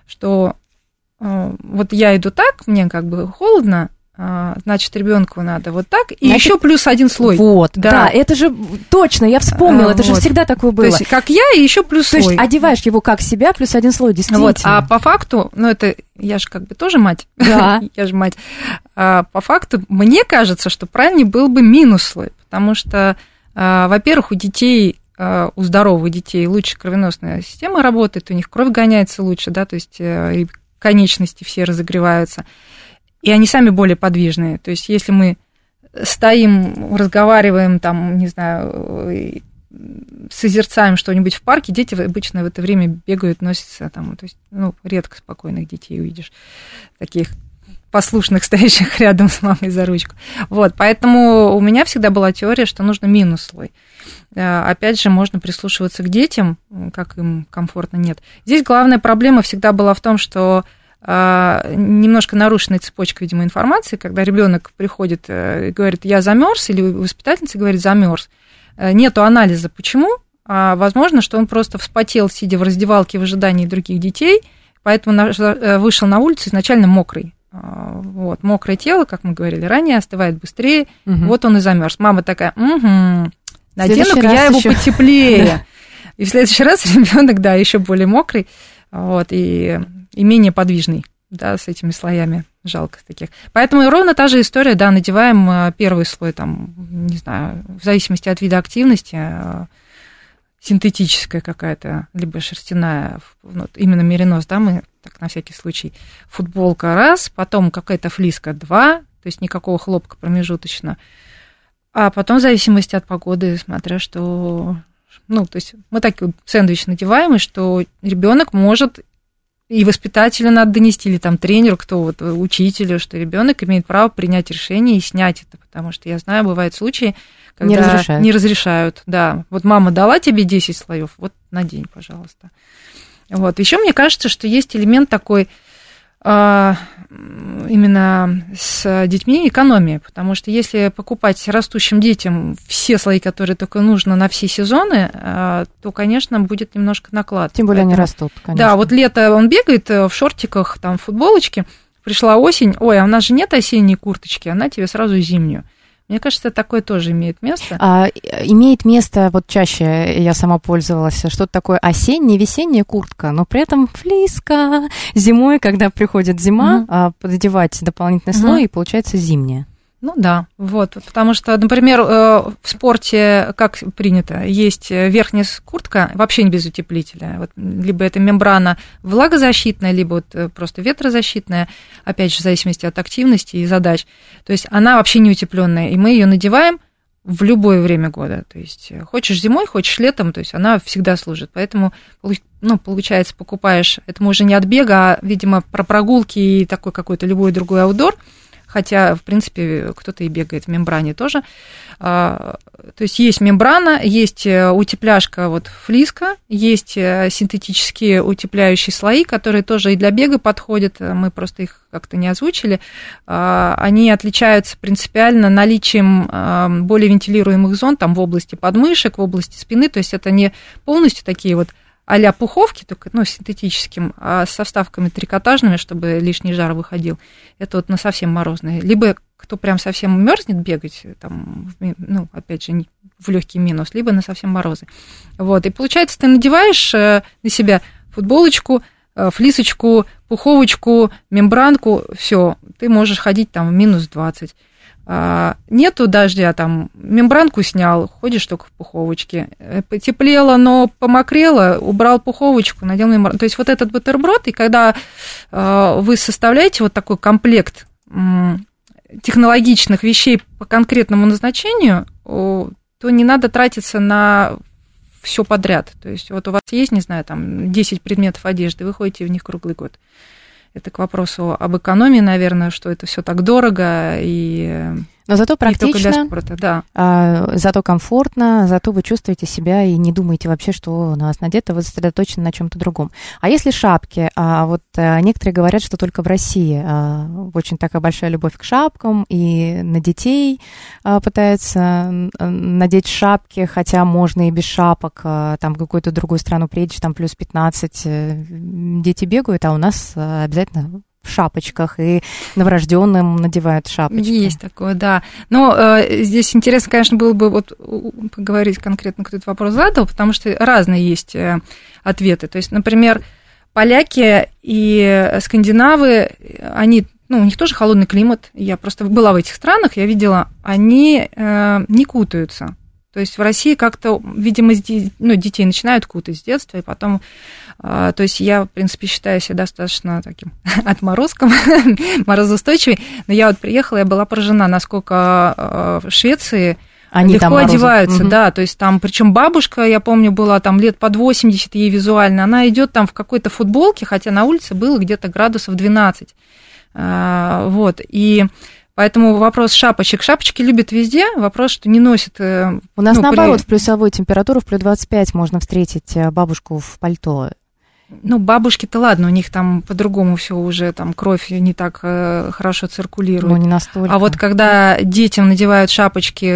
что вот я иду так, мне как бы холодно, значит, ребенку надо вот так, и значит, еще плюс один слой. Вот, да. да, это же точно, я вспомнила, это вот. же всегда такое было. То есть, как я, и еще плюс слой. То есть, одеваешь его как себя, плюс один слой, действительно. Вот, а по факту, ну, это, я же как бы тоже мать, да. я же мать, а по факту, мне кажется, что правильнее был бы минус слой, потому что, во-первых, у детей, у здоровых детей лучше кровеносная система работает, у них кровь гоняется лучше, да, то есть, и конечности все разогреваются. И они сами более подвижные. То есть, если мы стоим, разговариваем, там, не знаю, созерцаем что-нибудь в парке, дети обычно в это время бегают, носятся там. То есть, ну, редко спокойных детей увидишь, таких послушных, стоящих рядом с мамой за ручку. Вот, поэтому у меня всегда была теория, что нужно минус слой. Опять же, можно прислушиваться к детям, как им комфортно, нет. Здесь главная проблема всегда была в том, что немножко нарушенная цепочка, видимо, информации, когда ребенок приходит и говорит, я замерз, или воспитательница говорит, замерз. Нету анализа, почему. А возможно, что он просто вспотел, сидя в раздевалке в ожидании других детей, поэтому вышел на улицу изначально мокрый. Вот, мокрое тело, как мы говорили ранее, остывает быстрее. Угу. Вот он и замерз. Мама такая, угу, надену-ка я его еще потеплее. И в следующий раз ребенок, да, еще более мокрый, вот, и, и менее подвижный, да, с этими слоями. Жалко таких. Поэтому ровно та же история, да, надеваем первый слой, там, не знаю, в зависимости от вида активности, синтетическая какая-то, либо шерстяная, вот именно меринос, да, мы так на всякий случай, футболка раз, потом какая-то флиска два, то есть никакого хлопка промежуточно, а потом в зависимости от погоды, смотря что, ну, то есть мы такой вот сэндвич надеваем, и что ребенок может, и воспитателю надо донести, или там тренеру, кто вот, учителю, что ребенок имеет право принять решение и снять это, потому что я знаю, бывают случаи, когда не разрешают. Не разрешают, да. Вот мама дала тебе десять слоев, вот надень, пожалуйста. Вот. Еще мне кажется, что есть элемент такой э, именно с детьми экономии, потому что если покупать растущим детям все слои, которые только нужно на все сезоны, э, то, конечно, будет немножко наклад. Тем более поэтому они растут, конечно. Да, вот лето он бегает в шортиках, там, в футболочке, пришла осень, ой, а у нас же нет осенней курточки, она тебе сразу зимнюю. Мне кажется, такое тоже имеет место. А, имеет место, вот чаще я сама пользовалась, что-то такое осенняя-весенняя куртка, но при этом флиска. Зимой, когда приходит зима, угу. пододевать дополнительный угу. слой, и получается зимняя. Ну да, вот, потому что, например, в спорте, как принято, есть верхняя куртка, вообще без утеплителя, вот, либо это мембрана влагозащитная, либо вот просто ветрозащитная, опять же, в зависимости от активности и задач, то есть она вообще не утепленная, и мы ее надеваем в любое время года, то есть хочешь зимой, хочешь летом, то есть она всегда служит, поэтому, ну, получается, покупаешь, это мы уже не от бега, а, видимо, про прогулки и такой какой-то любой другой аутдор. Хотя, в принципе, кто-то и бегает в мембране тоже. То есть есть мембрана, есть утепляшка, вот флиска, есть синтетические утепляющие слои, которые тоже и для бега подходят, мы просто их как-то не озвучили. Они отличаются принципиально наличием более вентилируемых зон там, в области подмышек, в области спины, то есть это не полностью такие вот а-ля пуховки, только, ну, синтетическим, а со вставками трикотажными, чтобы лишний жар выходил. Это вот на совсем морозные. Либо кто прям совсем мерзнет бегать, там, ну, опять же, в легкий минус, либо на совсем морозы. Вот. И получается, ты надеваешь на себя футболочку, флисочку, пуховочку, мембранку, все, ты можешь ходить там в минус двадцать. Нету дождя, там, мембранку снял, ходишь только в пуховочке. Потеплело, но помокрело, убрал пуховочку, надел мембранку. То есть вот этот бутерброд, и когда вы составляете вот такой комплект технологичных вещей по конкретному назначению, то не надо тратиться на все подряд. То есть вот у вас есть, не знаю, там, десять предметов одежды, вы ходите в них круглый год. Это к вопросу об экономии, наверное, что это все так дорого и... Но зато практично, для спорта, да. а, зато комфортно, зато вы чувствуете себя и не думаете вообще, что на вас надето, вы сосредоточены на чем-то другом. А если шапки? А вот а, некоторые говорят, что только в России а, очень такая большая любовь к шапкам, и на детей а, пытаются надеть шапки, хотя можно и без шапок. А, там в какую-то другую страну приедешь, там плюс пятнадцать, дети бегают, а у нас обязательно... в шапочках, и новорожденным надевают шапочки. Есть такое, да. Но э, здесь интересно, конечно, было бы вот поговорить конкретно, кто этот вопрос задал, потому что разные есть э, ответы. То есть, например, поляки и скандинавы, они, ну, у них тоже холодный климат. Я просто была в этих странах, я видела, они э, не кутаются. То есть в России как-то, видимо, ну, детей начинают кутать с детства, и потом... То есть я, в принципе, считаю себя достаточно таким отморозком, морозоустойчивой, но я вот приехала, я была поражена, насколько в Швеции они легко одеваются. Угу. Да, то есть там, причем бабушка, я помню, была там лет под восемьдесят ей визуально, она идет там в какой-то футболке, хотя на улице было где-то градусов двенадцать. Вот, и поэтому вопрос шапочек. Шапочки любят везде, вопрос, что не носит... У нас, ну, наоборот, при... в плюсовой температуре, в плюс двадцать пять можно встретить бабушку в пальто. Ну, бабушки-то ладно, у них там по-другому все уже, там кровь не так хорошо циркулирует. Ну, не настолько. А вот когда детям надевают шапочки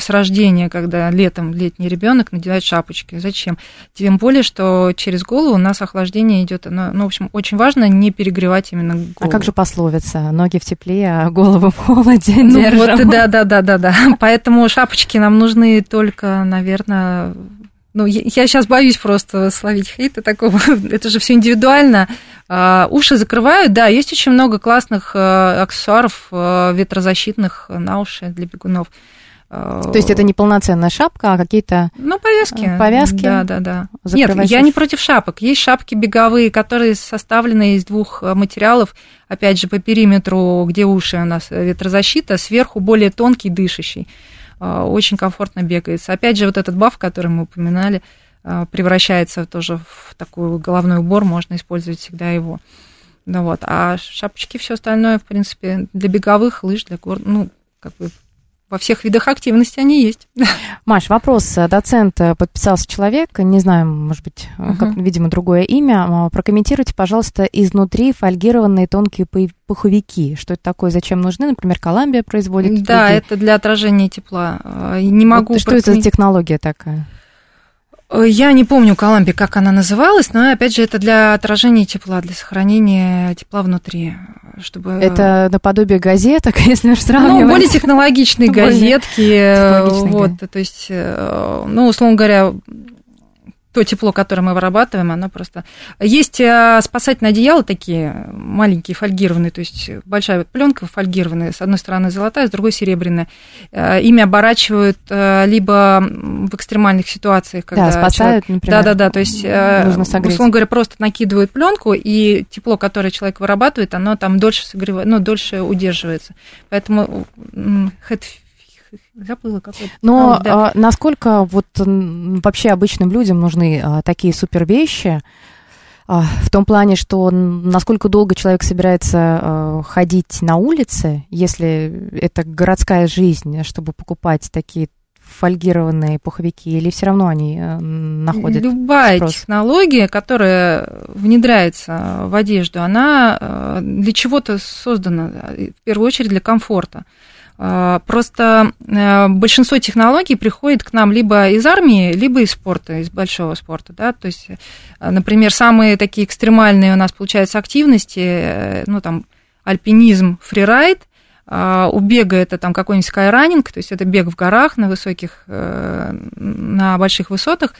с рождения, когда летом летний ребенок надевает шапочки, зачем? Тем более, что через голову у нас охлаждение идет. Ну, ну, в общем, очень важно не перегревать именно голову. А как же пословица? Ноги в тепле, а голову в холоде держим. Ну, вот, да-да-да-да-да. Поэтому шапочки нам нужны только, наверное... Ну, я, я сейчас боюсь просто словить хейта такого, это же все индивидуально. А, уши закрывают, да, есть очень много классных а, аксессуаров а, ветрозащитных на уши для бегунов. А, То есть это не полноценная шапка, а какие-то... Ну, повязки. Повязки? Да, да, да. Нет, уши. Я не против шапок. Есть шапки беговые, которые составлены из двух материалов, опять же, по периметру, где уши у нас ветрозащита, сверху более тонкий, дышащий. Очень комфортно бегается. Опять же, вот этот баф, который мы упоминали, превращается тоже в такой головной убор, можно использовать всегда его. Ну вот. А шапочки, все остальное, в принципе, для беговых, лыж, для гор, ну, как бы во всех видах активности они есть. Маш, вопрос. Доцент подписался человек, не знаю, может быть, как, uh-huh. видимо, другое имя. Прокомментируйте, пожалуйста, изнутри фольгированные тонкие пуховики. Что это такое, зачем нужны? Например, Columbia производит. Да, такие. Это для отражения тепла. Не могу. Вот, что прокоммен... это за технология такая? Я не помню Columbia, как она называлась, но, опять же, это для отражения тепла, для сохранения тепла внутри. Чтобы... Это наподобие газеток, если уж сравнивать. Ну, более технологичные газетки. Технологичные, вот, да. То есть, ну, условно говоря, то тепло, которое мы вырабатываем, оно просто... Есть спасательные одеяла такие, маленькие, фольгированные, то есть большая пленка фольгированная, с одной стороны золотая, с другой серебряная. Ими оборачивают либо в экстремальных ситуациях, когда... Да, спасают, человек... например. Да-да-да, то есть, условно говоря, просто накидывают пленку, и тепло, которое человек вырабатывает, оно там дольше согревает, ну, дольше удерживается. Поэтому... Забыла, но а, да. насколько вот вообще обычным людям нужны а, такие супер вещи, а, в том плане, что насколько долго человек собирается а, ходить на улице, если это городская жизнь, чтобы покупать такие фольгированные пуховики, или все равно они находят любая спрос? Технология, которая внедряется в одежду, она для чего-то создана, в первую очередь для комфорта. Просто большинство технологий приходит к нам либо из армии, либо из спорта, из большого спорта, да, то есть, например, самые такие экстремальные у нас, получается, активности, ну, там, альпинизм, фрирайд, у бега это там какой-нибудь скайранинг, то есть это бег в горах на высоких, на больших высотах,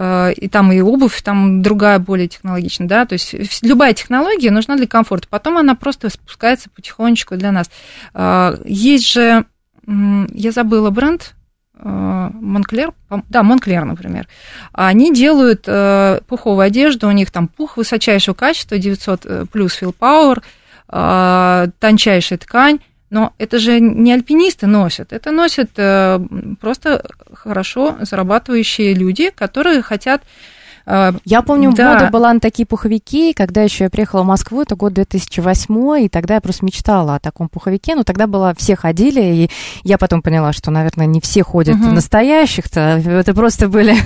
и там и обувь, там другая более технологичная, да, то есть любая технология нужна для комфорта, потом она просто спускается потихонечку для нас. Есть же, я забыла бренд, Moncler, да, Moncler, например, они делают пуховую одежду, у них там пух высочайшего качества, девятьсот плюс Feel Power, тончайшая ткань. Но это же не альпинисты носят, это носят э, просто хорошо зарабатывающие люди, которые хотят... Э, я помню, да. в моде была на такие пуховики, когда еще я приехала в Москву, это год две тысячи восьмой, и тогда я просто мечтала о таком пуховике, но тогда было, все ходили, и я потом поняла, что, наверное, не все ходят угу. настоящих-то, это просто были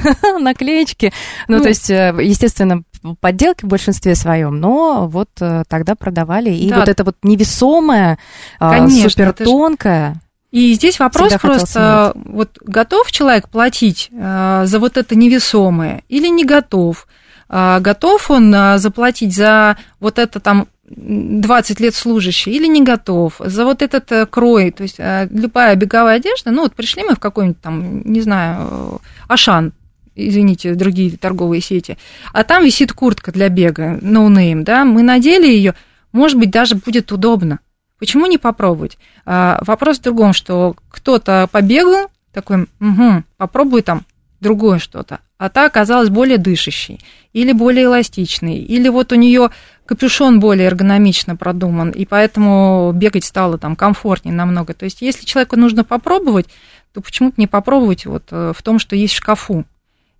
наклеечки, ну, ну, то есть, естественно... подделки в большинстве своем, но вот тогда продавали. И да. вот это вот невесомое, конечно, супертонкое. Ж... И здесь вопрос просто, вот готов человек платить за вот это невесомое или не готов? Готов он заплатить за вот это там двадцать лет служащий или не готов? За вот этот крой, то есть любая беговая одежда, ну вот пришли мы в какой-нибудь там, не знаю, Ашан, извините, другие торговые сети, а там висит куртка для бега, ноунейм, да, мы надели ее, может быть, даже будет удобно. Почему не попробовать? А, вопрос в другом, что кто-то побегал, такой, угу, попробуй там другое что-то, а та оказалась более дышащей, или более эластичной, или вот у нее капюшон более эргономично продуман, и поэтому бегать стало там комфортнее намного. То есть, если человеку нужно попробовать, то почему бы не попробовать вот в том, что есть в шкафу?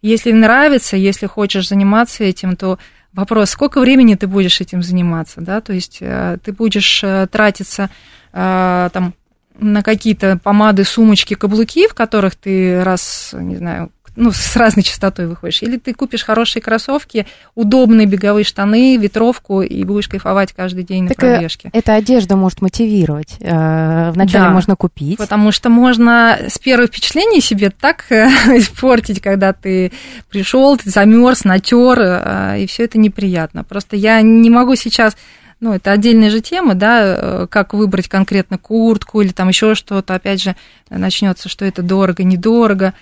Если нравится, если хочешь заниматься этим, то Вопрос, сколько времени ты будешь этим заниматься, да, то есть ты будешь тратиться там на какие-то помады, сумочки, каблуки, в которых ты раз, не знаю, ну, с разной частотой выходишь, или ты купишь хорошие кроссовки, удобные беговые штаны, ветровку, и будешь кайфовать каждый день так на пробежке. Эта одежда может мотивировать. Вначале да, можно купить. Потому что можно с первых впечатлений себе так испортить, когда ты пришел, ты замерз, натер, и все это неприятно. Просто я не могу сейчас... Ну, это отдельная же тема, да, как выбрать конкретно куртку или там еще что-то. Опять же, начнется, что это дорого, недорого.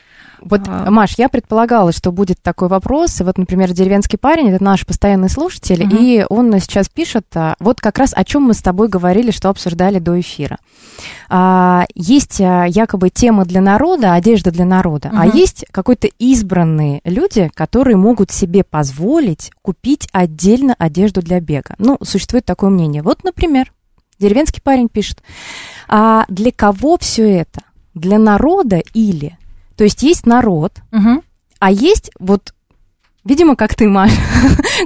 Вот, Маш, я предполагала, что будет такой вопрос. И вот, например, деревенский парень, это наш постоянный слушатель, угу. и он сейчас пишет, вот как раз о чем мы с тобой говорили, что обсуждали до эфира. Есть якобы тема для народа, одежда для народа, угу. а есть какой-то избранные люди, которые могут себе позволить купить отдельно одежду для бега. Ну, существует такое мнение. Вот, например, деревенский парень пишет, а для кого все это? Для народа или... То есть есть народ, угу. а есть вот, видимо, как ты, Маш,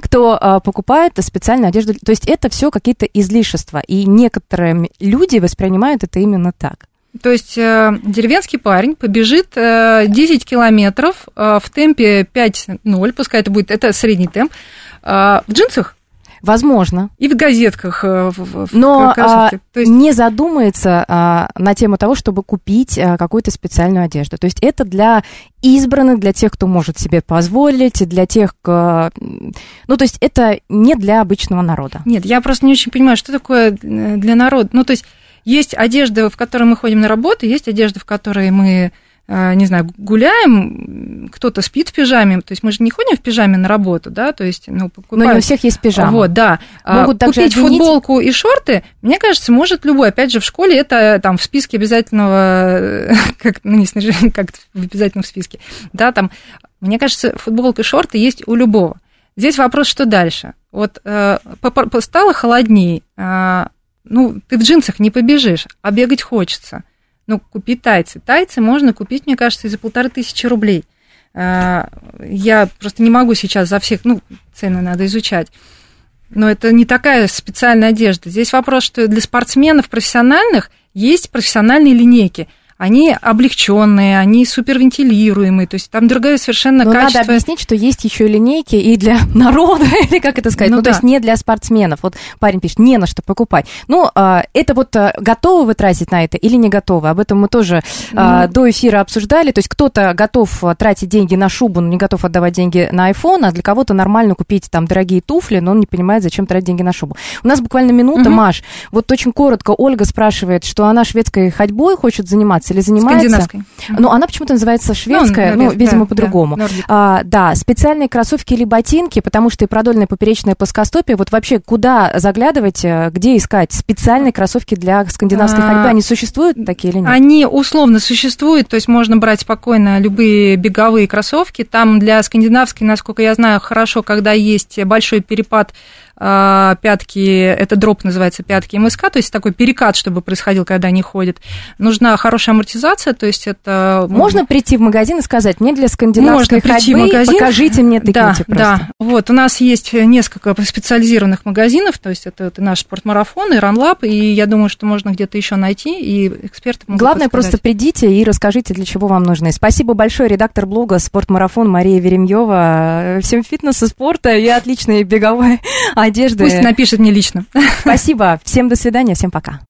кто а, покупает специальную одежду. То есть это все какие-то излишества, и некоторые люди воспринимают это именно так. То есть э, деревенский парень побежит э, десять километров э, в темпе пять ноль, пускай это будет, это средний темп, э, в джинсах. Возможно. И в газетках. В, но в а, то есть... не задумается а, на тему того, чтобы купить а, какую-то специальную одежду. То есть это для избранных, для тех, кто может себе позволить, для тех... А, ну, то есть это не для обычного народа. Нет, я просто не очень понимаю, что такое для народа. Ну, то есть есть одежда, в которой мы ходим на работу, есть одежда, в которой мы... не знаю, гуляем, кто-то спит в пижаме, то есть мы же не ходим в пижаме на работу, да, то есть, ну, покупаем. Но не у всех есть пижама. Вот, да. Могут также купить обвинить... футболку и шорты, мне кажется, может любой. Опять же, в школе это там в списке обязательного, как, ну, не снаряжение, как в обязательном списке, да, там, мне кажется, футболка и шорты есть у любого. Здесь вопрос, что дальше? Вот э, стало холоднее, э, ну, ты в джинсах не побежишь, а бегать хочется. Ну, купи тайцы. Тайцы можно купить, мне кажется, и за полторы тысячи рублей. Я просто не могу сейчас за всех... Ну, цены надо изучать. Но это не такая специальная одежда. Здесь вопрос, что для спортсменов профессиональных есть профессиональные линейки. Они облегченные, они супервентилируемые, то есть там другое совершенно но качество. Надо объяснить, что есть еще линейки и для народа, или как это сказать, ну, ну да. То есть не для спортсменов. Вот парень пишет, не на что покупать. Ну, это вот готовы вы тратить на это или не готовы? Об этом мы тоже ну... до эфира обсуждали. То есть кто-то готов тратить деньги на шубу, но не готов отдавать деньги на айфон, а для кого-то нормально купить там дорогие туфли, но он не понимает, зачем тратить деньги на шубу. У нас буквально минута, угу. Маш. Вот очень коротко Ольга спрашивает, что она шведской ходьбой хочет заниматься, или занимается... Скандинавской. Ну, она почему-то называется шведская, ну, ну видимо, да, по-другому. Да, а, да, специальные кроссовки или ботинки, потому что и продольное, поперечное плоскостопие. Вот вообще, куда заглядывать, где искать специальные кроссовки для скандинавской а, ходьбы? Они существуют такие или нет? Они условно существуют, то есть можно брать спокойно любые беговые кроссовки. Там для скандинавской, насколько я знаю, хорошо, когда есть большой перепад пятки, это дроп называется, пятки эм эс ка, то есть такой перекат, чтобы происходил, когда они ходят. Нужна хорошая амортизация, то есть это... Можно прийти в магазин и сказать, мне для скандинавской можно ходьбы, покажите мне, тыкните да, просто. Да, вот, у нас есть несколько специализированных магазинов, то есть это, это наш Спортмарафон и Ранлаб, и я думаю, что можно где-то еще найти, и эксперты могут главное, подсказать. Просто придите и расскажите, для чего вам нужны. Спасибо большое, редактор блога «Спортмарафон» Мария Веремьева. Всем фитнеса, спорта и отличной беговой одежды. Пусть напишет мне лично. Спасибо. Всем до свидания. Всем пока.